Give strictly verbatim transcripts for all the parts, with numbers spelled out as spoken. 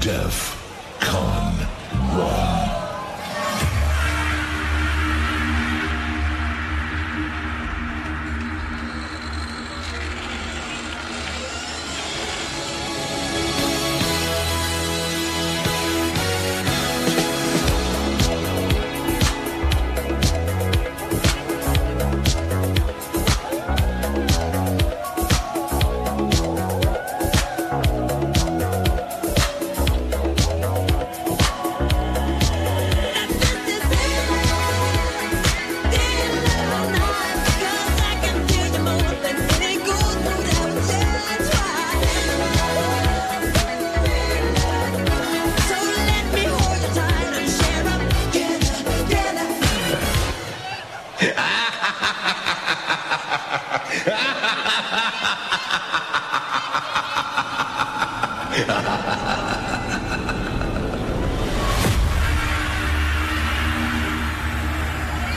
Defcon Run.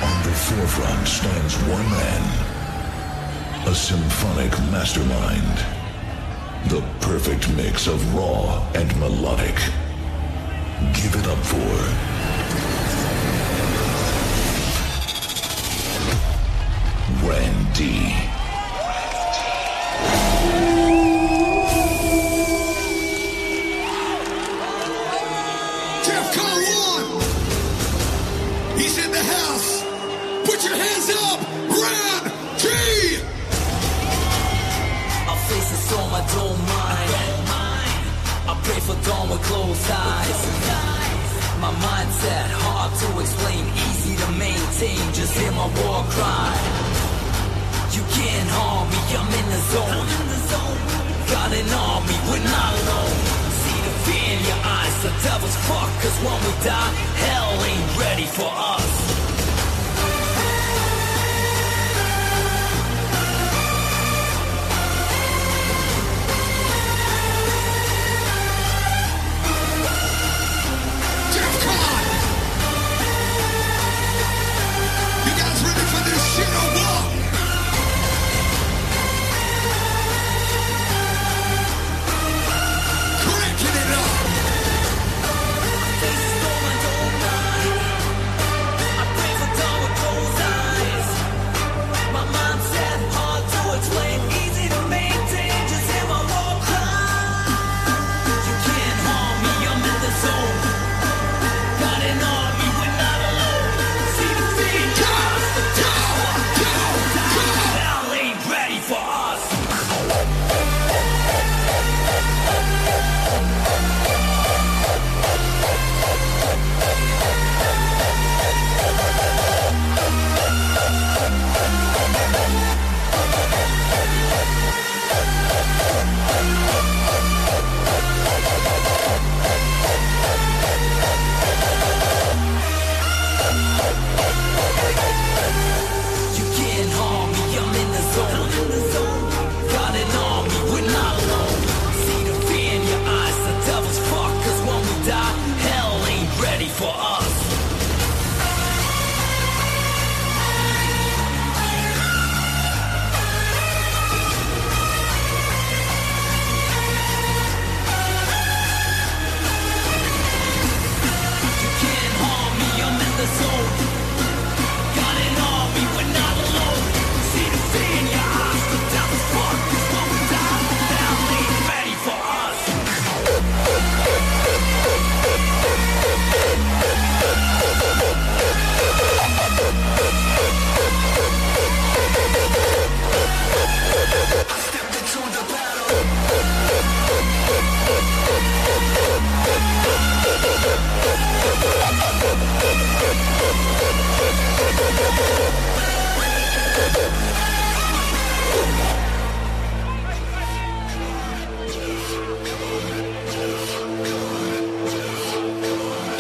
On the forefront stands one man, a symphonic mastermind, the perfect mix of raw and melodic. Give it up for Ran-D. He's in the house. Put your hands up, Ran-D. I face the storm, I don't mind. I pray for dawn with closed eyes. My mindset hard to explain, easy to maintain. Just hear my war cry. You can't harm me. I'm in the zone. Got an army, we're not alone. Fear in your eyes, the devil's fuck, cause when we die, hell ain't ready for us. Defcon! You guys ready for this shit or what?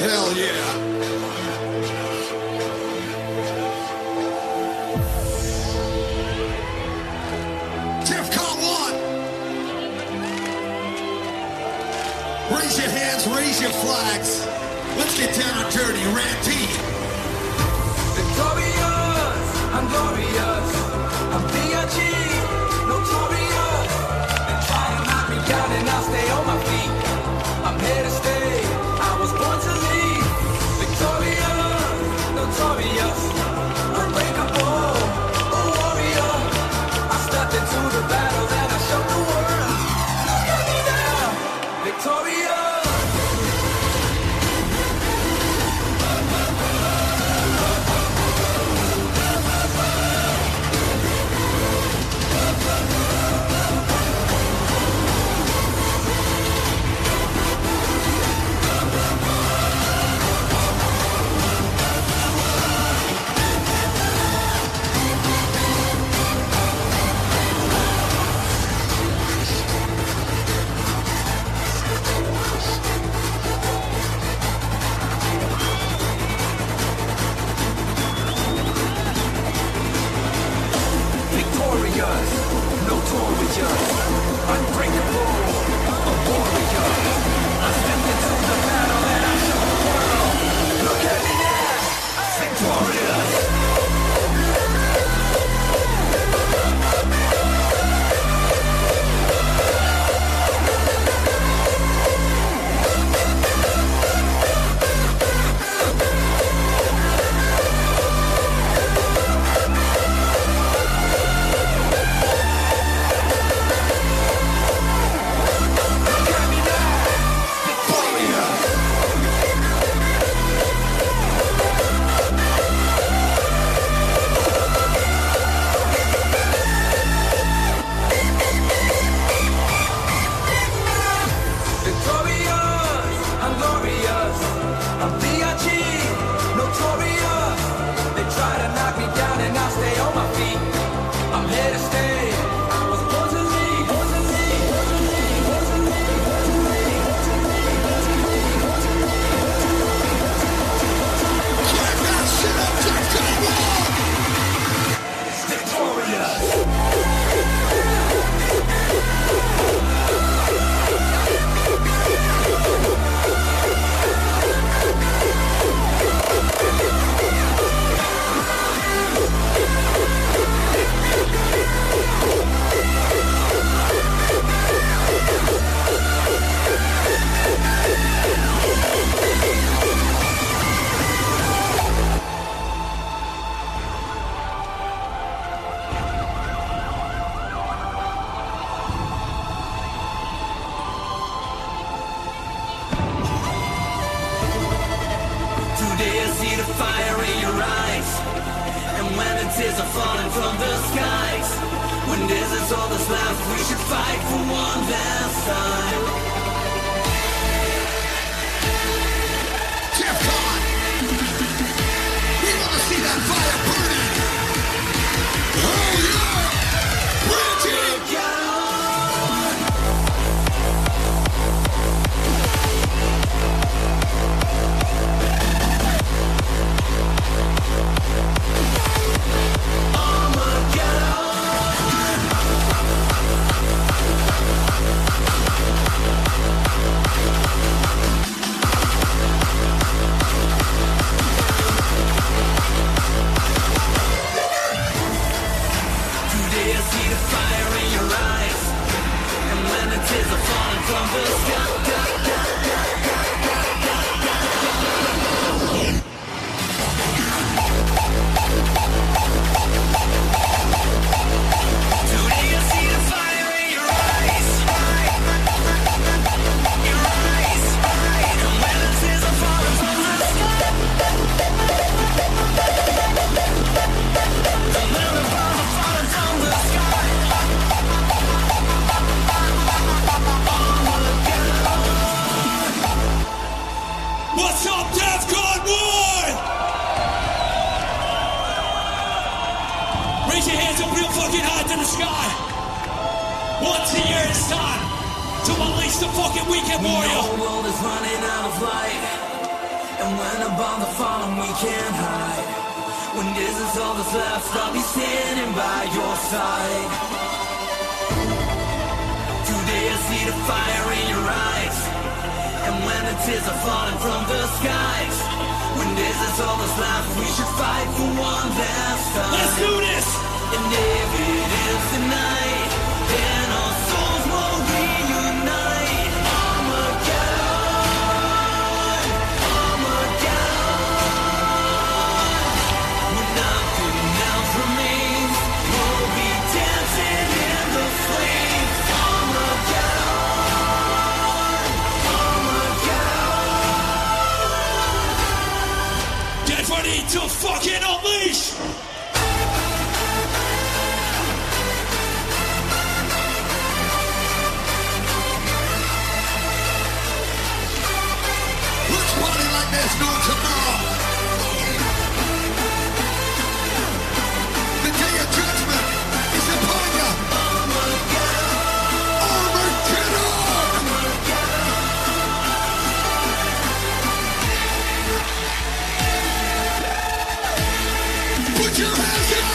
Hell yeah! Defcon one! Raise your hands, raise your flags. Let's get down and dirty, Ran-D. Victorious, I'm glorious. I'm D R G, notorious. And try and knock me down and I'll stay on my feet. I'm here to stay, I was born to lead. Victorious, notorious. Unbreakable, a warrior. I stepped into the battle and I showed the world. Don't let me down, victorious. Tears are falling from the skies. When this is all that's left, we should fight for one last time. Defcon! We want to see that fire burning! Oh yeah! Ran-D! Raise your hands up real fucking high to the sky. Once a year it's time to unleash the fucking weekend warrior. The whole world is running out of light, and when I'm on the fallen we can't hide. When this is all that's left, I'll be standing by your side. Today I see the fire in your eyes, tears are falling from the skies. When this is all that's left, we should fight for one last time. Let's do this! And if it is tonight, then our souls will reunite. Armageddon, Armageddon. When nothing else remains, we'll be dancing in the flames. Armageddon, Armageddon. Get ready to fucking unleash! There's no tomorrow. The day of judgment is upon you. Armageddon. Armageddon. Armageddon. Put your hands up.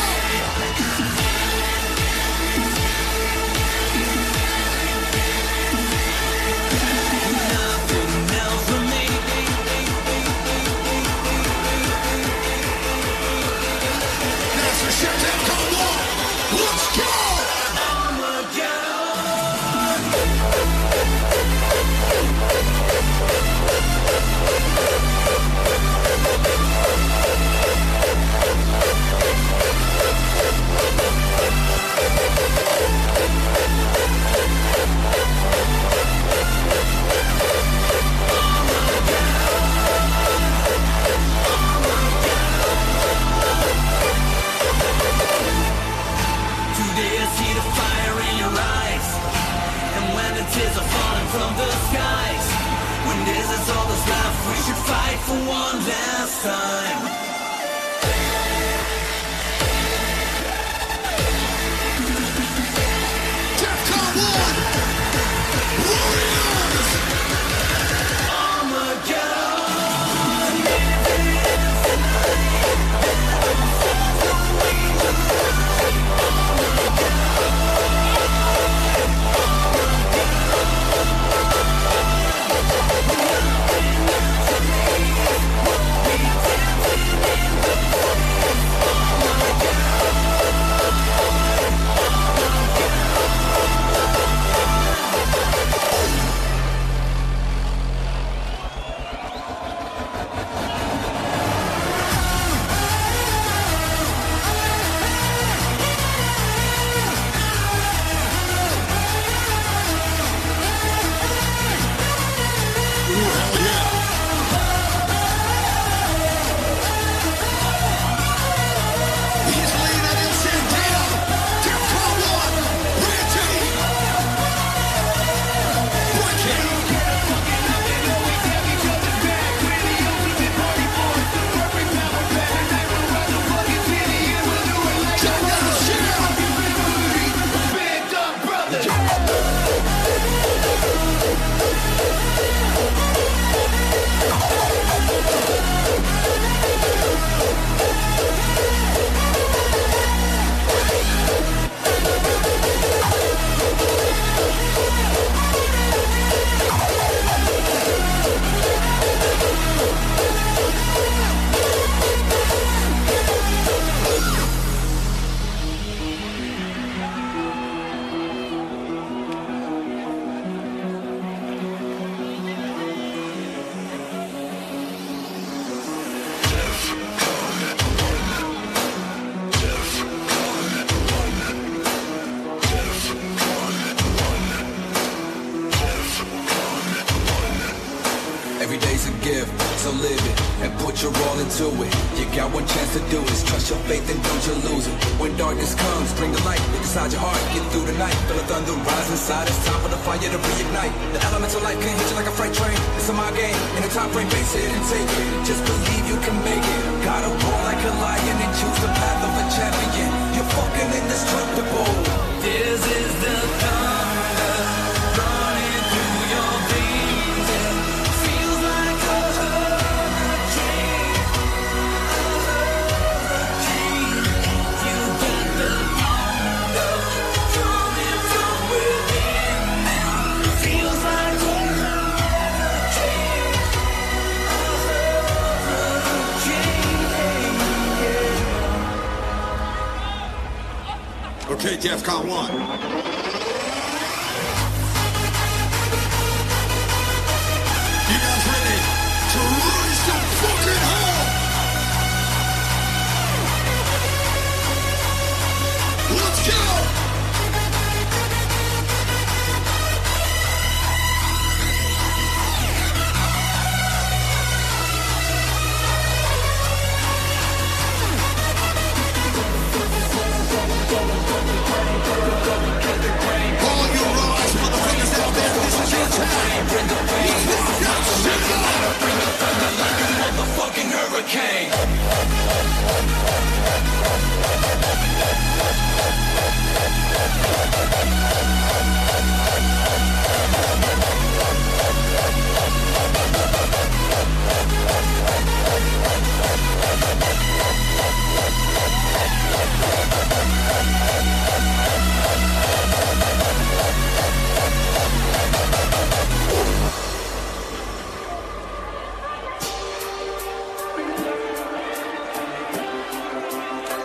Defcon one.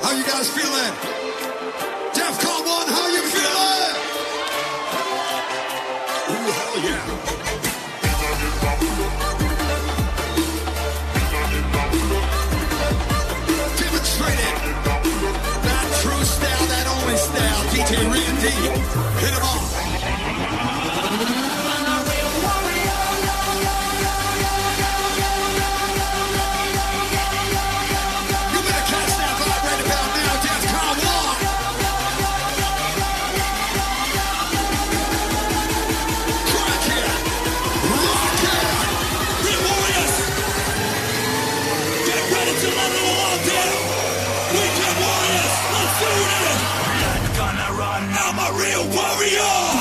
How you guys feeling? Defcon one, how you feeling? Ooh, hell yeah. Demonstrated. Not true style, that only style. D J Ran-D, hit him off. Real warrior!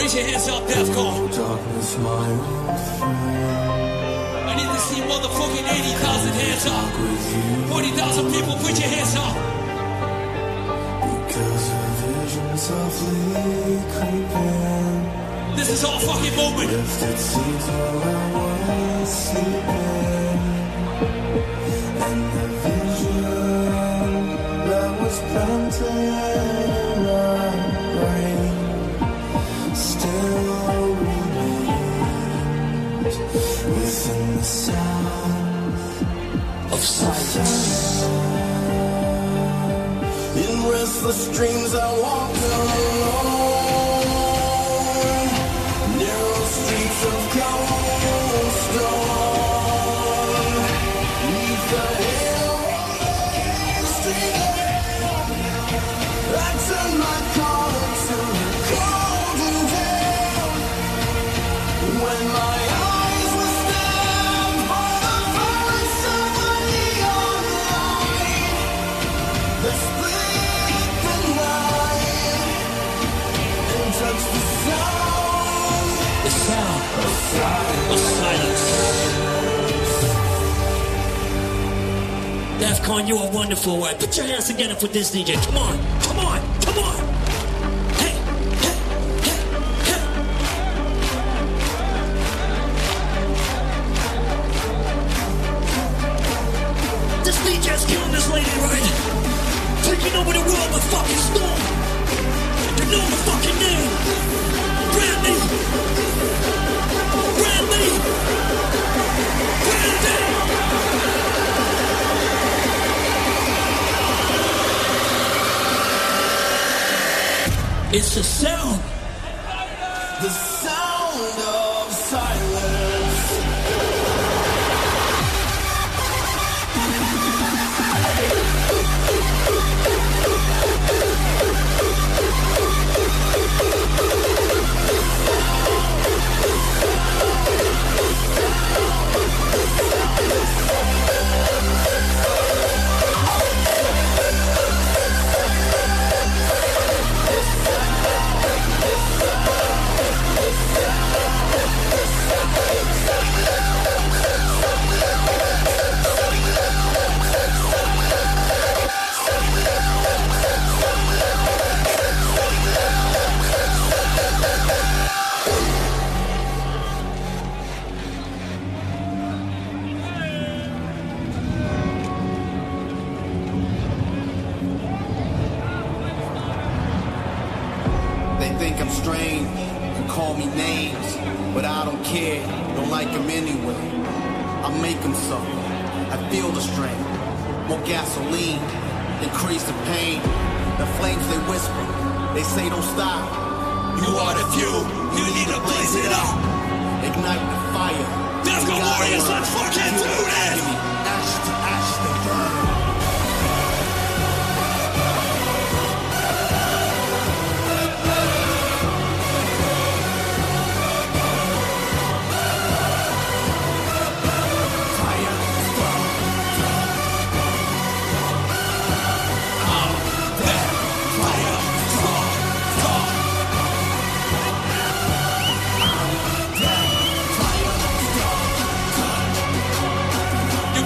Raise your hands up, Defcon. Darkness, my old friend. I need to see motherfucking eighty thousand hands up. forty thousand people, put your hands up. Because her vision softly creeping. This is our fucking moment. If it seems all I was sleeping. on restless dreams I walk alone, narrow streets of cobblestone, neath the hill, street of hell, I turn my collar to the cold and damp, when my Defcon, you are wonderful. All right, put your hands together for this D J. Come on, come on, come on. Hey, hey, hey, hey. This D J's killing this lady, right? Taking over the world with fucking storm. You know the fucking name. Ran-D. Ran-D. Ran-D. It's the sound. The sound of silence. Strange, can call me names, but I don't care, don't like them anyway. I make them so, I feel the strain, more gasoline, increase the pain, the flames they whisper, they say don't stop. You are the few, you need to blaze it up, ignite the fire. There's no warriors, let's fucking do this! Ash to ash to burn. You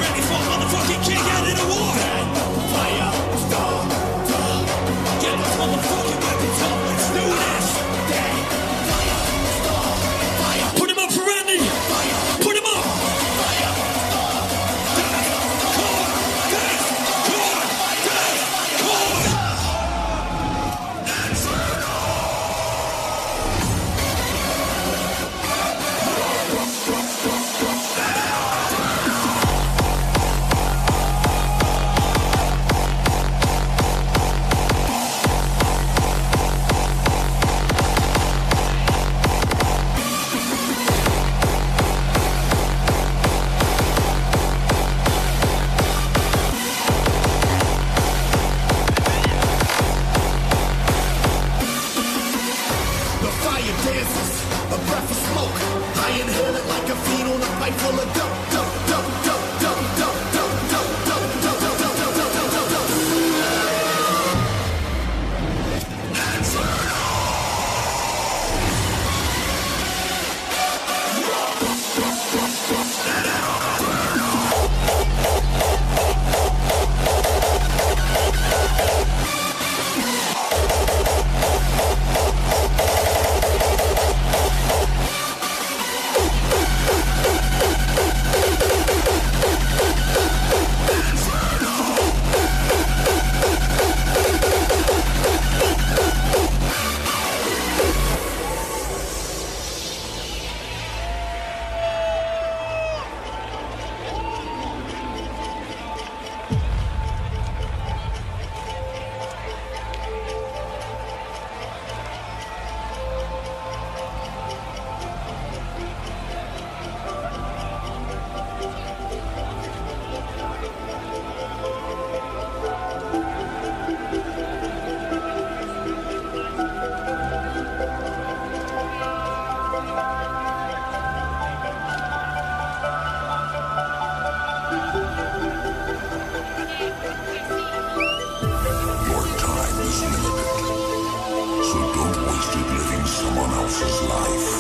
is life.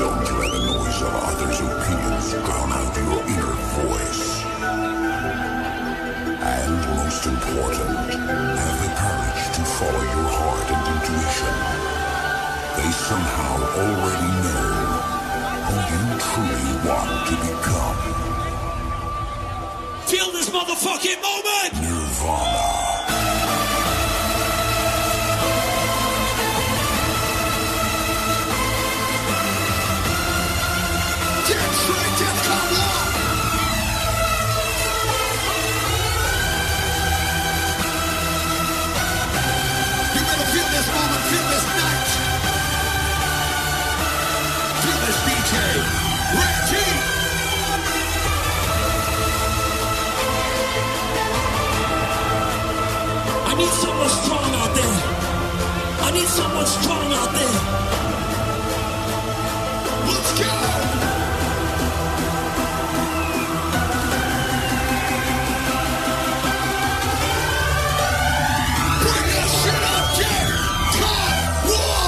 Don't let the noise of others' opinions drown out your inner voice. And most important, have the courage to follow your heart and intuition. They somehow already know who you truly want to become. Feel this motherfucking moment! Nirvana. I need someone strong out there. I need someone strong out there. Let's go! Bring that shit up here! Time war!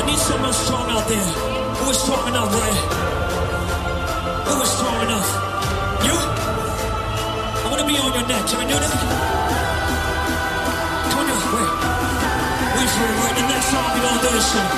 I need someone strong out there. Who is strong enough, Ray? Who is strong enough? You? I want to be on your neck. Can I do that? Come on now, wait. Wait for it, right? The next time we gonna do this shit.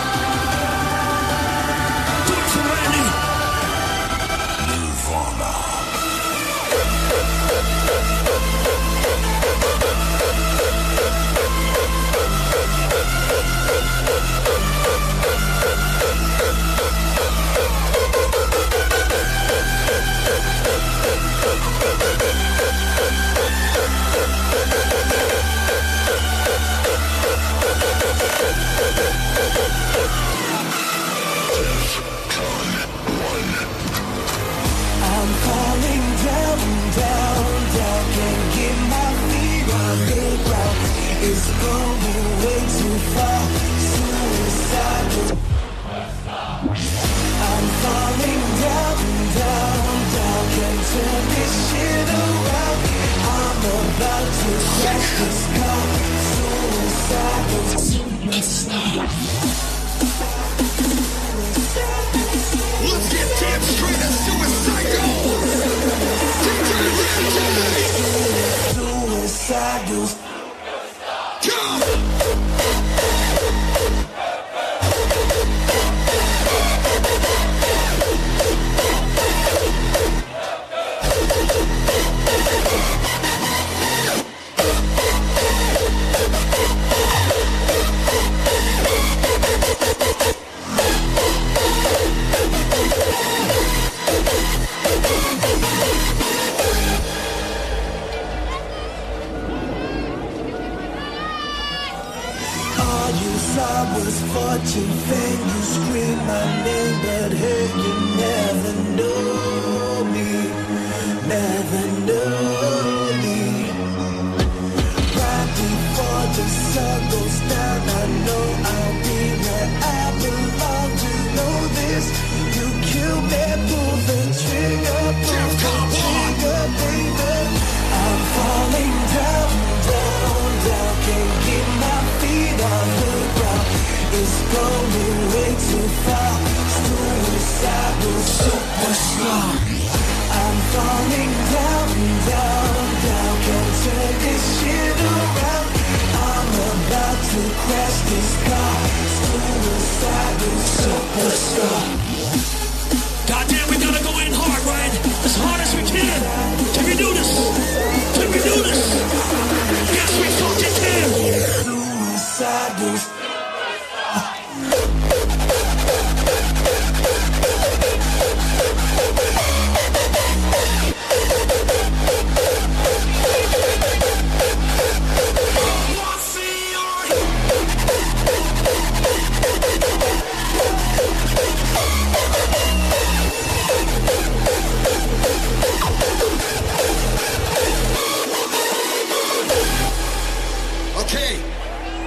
okay.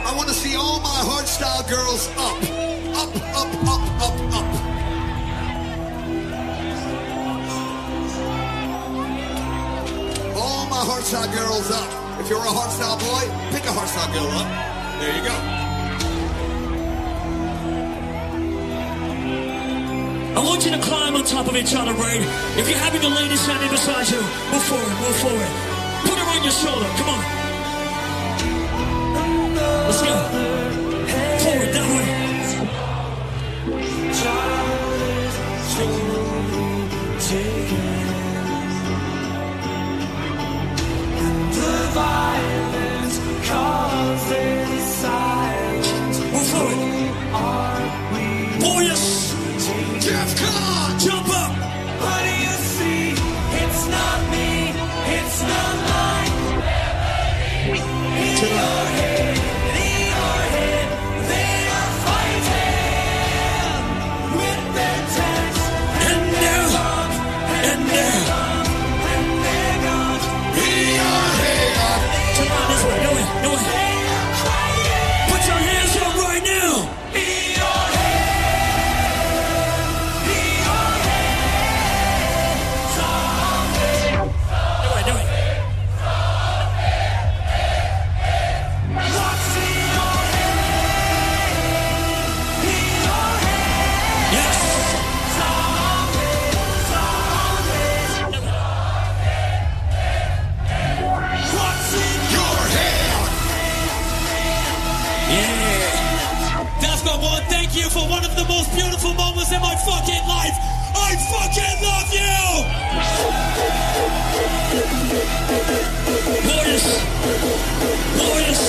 I want to see all my hardstyle girls up, up, up, up, up, up. All my hardstyle girls up. If you're a hardstyle boy, pick a hardstyle girl up. There you go. I want you to climb on top of each other, right? If you're having a lady standing beside you, move forward, move forward. Put her on your shoulder, come on. Let's go. Forward, that way. Move forward. Oh, yes. Defcon, jump up. What do you see? It's not me. It's not mine. In your head. For one of the most beautiful moments in my fucking life. I fucking love you! Boys! Boys!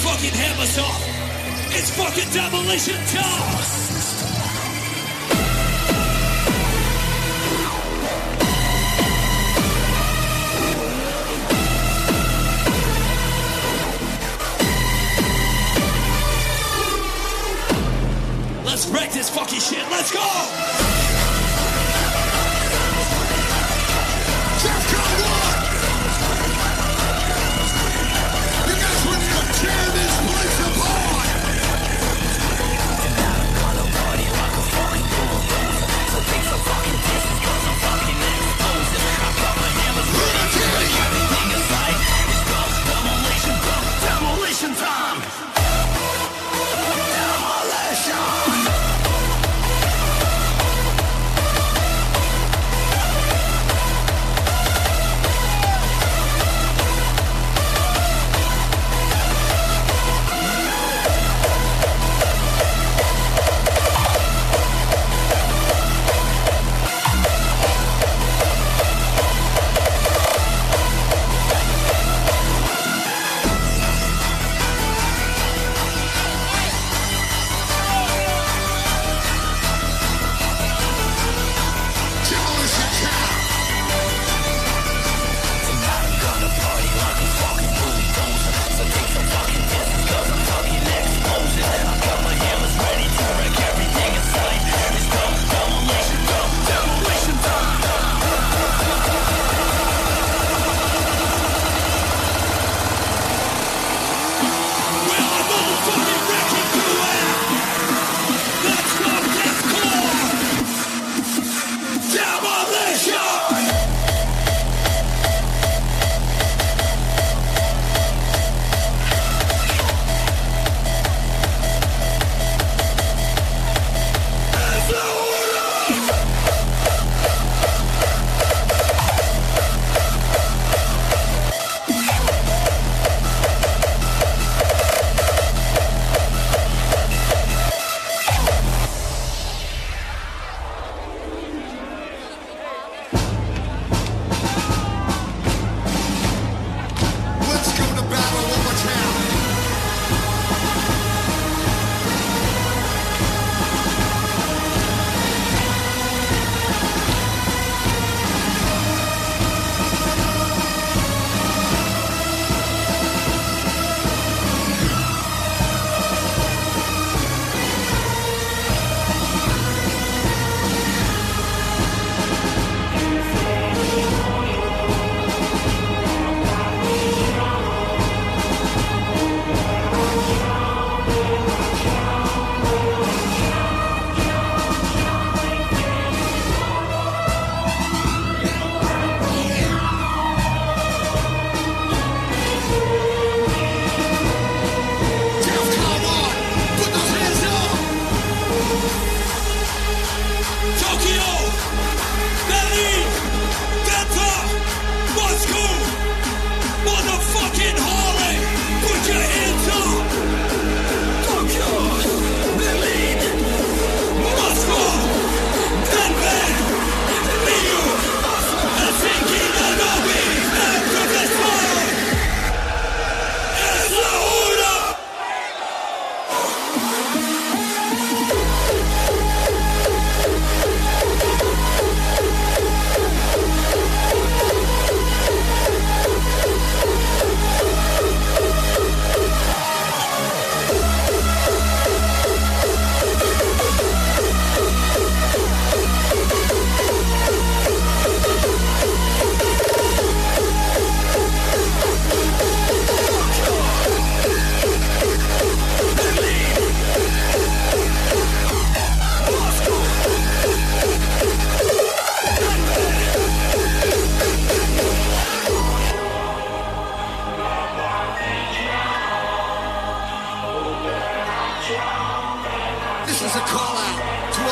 Fucking hammers off. It's fucking demolition time. Let's wreck this fucking shit. Let's go. Just go on. Tear this place apart! And now I'm gonna party like a fucking bulldozer. So take some fucking distance, cause I'm fucking exposed. I've got my hammers ready to break everything aside. It's called demolition time. Demolition time! Demolition!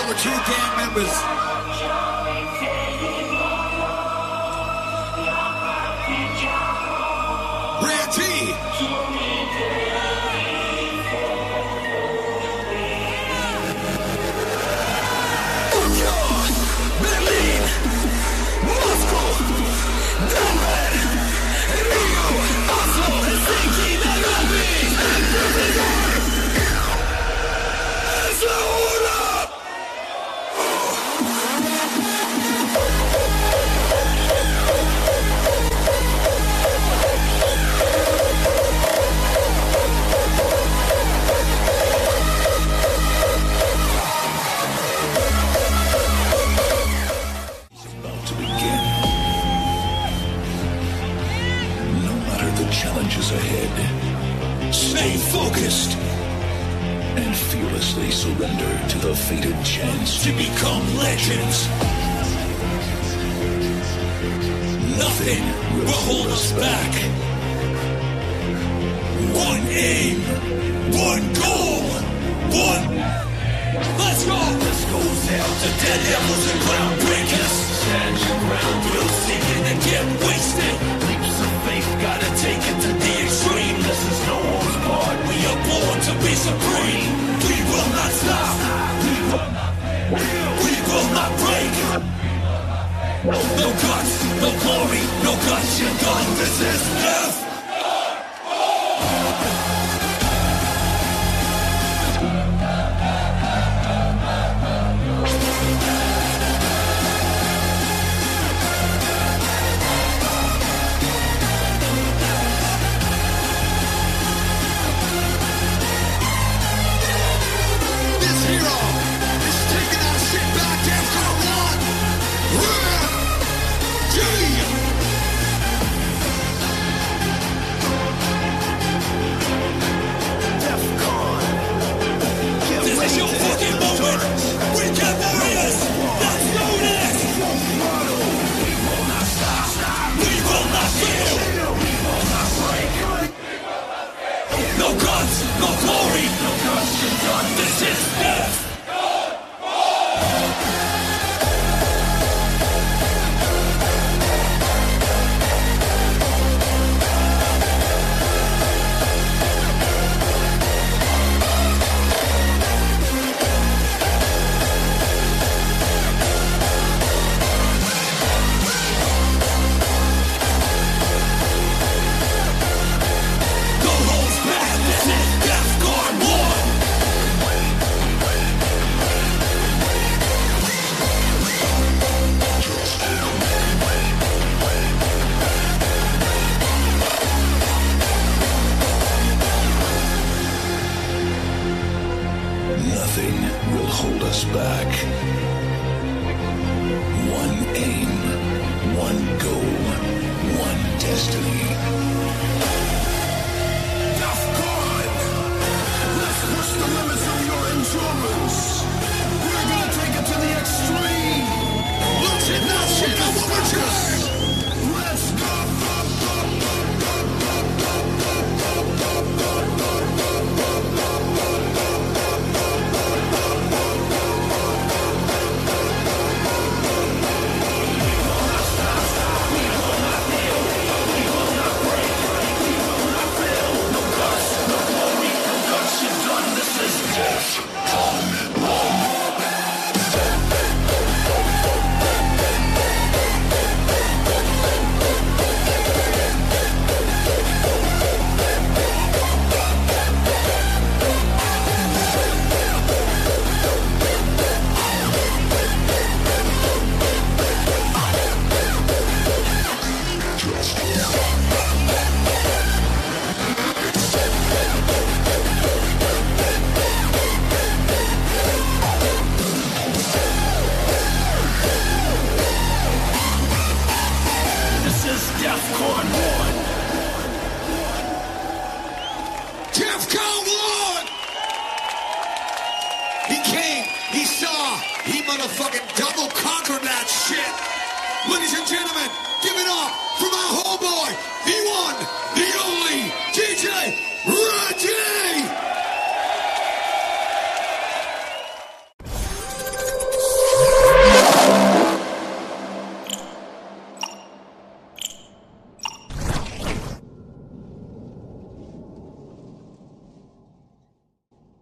with two gang members. Ran-D. Berlin, Moscow, Denver, Rio, Oslo, Helsinki, Nairobi. Challenges ahead. Stay focused and fearlessly surrender to the fated chance to become legends. Nothing will hold us back. One aim, one goal, one. Let's go! This goes out to dead devils and groundbreakers. Stand your ground, we'll sink in and get wasted. Gotta take it to the extreme. This is no one's part. We are born to be supreme. We will not stop. We will not fail. We will not break. No guts, no glory, no guts, your gun. This is death. No guts, no glory, no guts, you're done. This is death. Nothing will hold us back. One aim, one goal, one destiny. Defcon! Let's push the limits of your endurance. We're gonna take it to the extreme. Look at now, shit, I'm overcast. Let's go! Defcon one! He came, he saw, he motherfucking double conquered that shit! Ladies and gentlemen, give it up for my homeboy, the one, the only, D J Ran-D!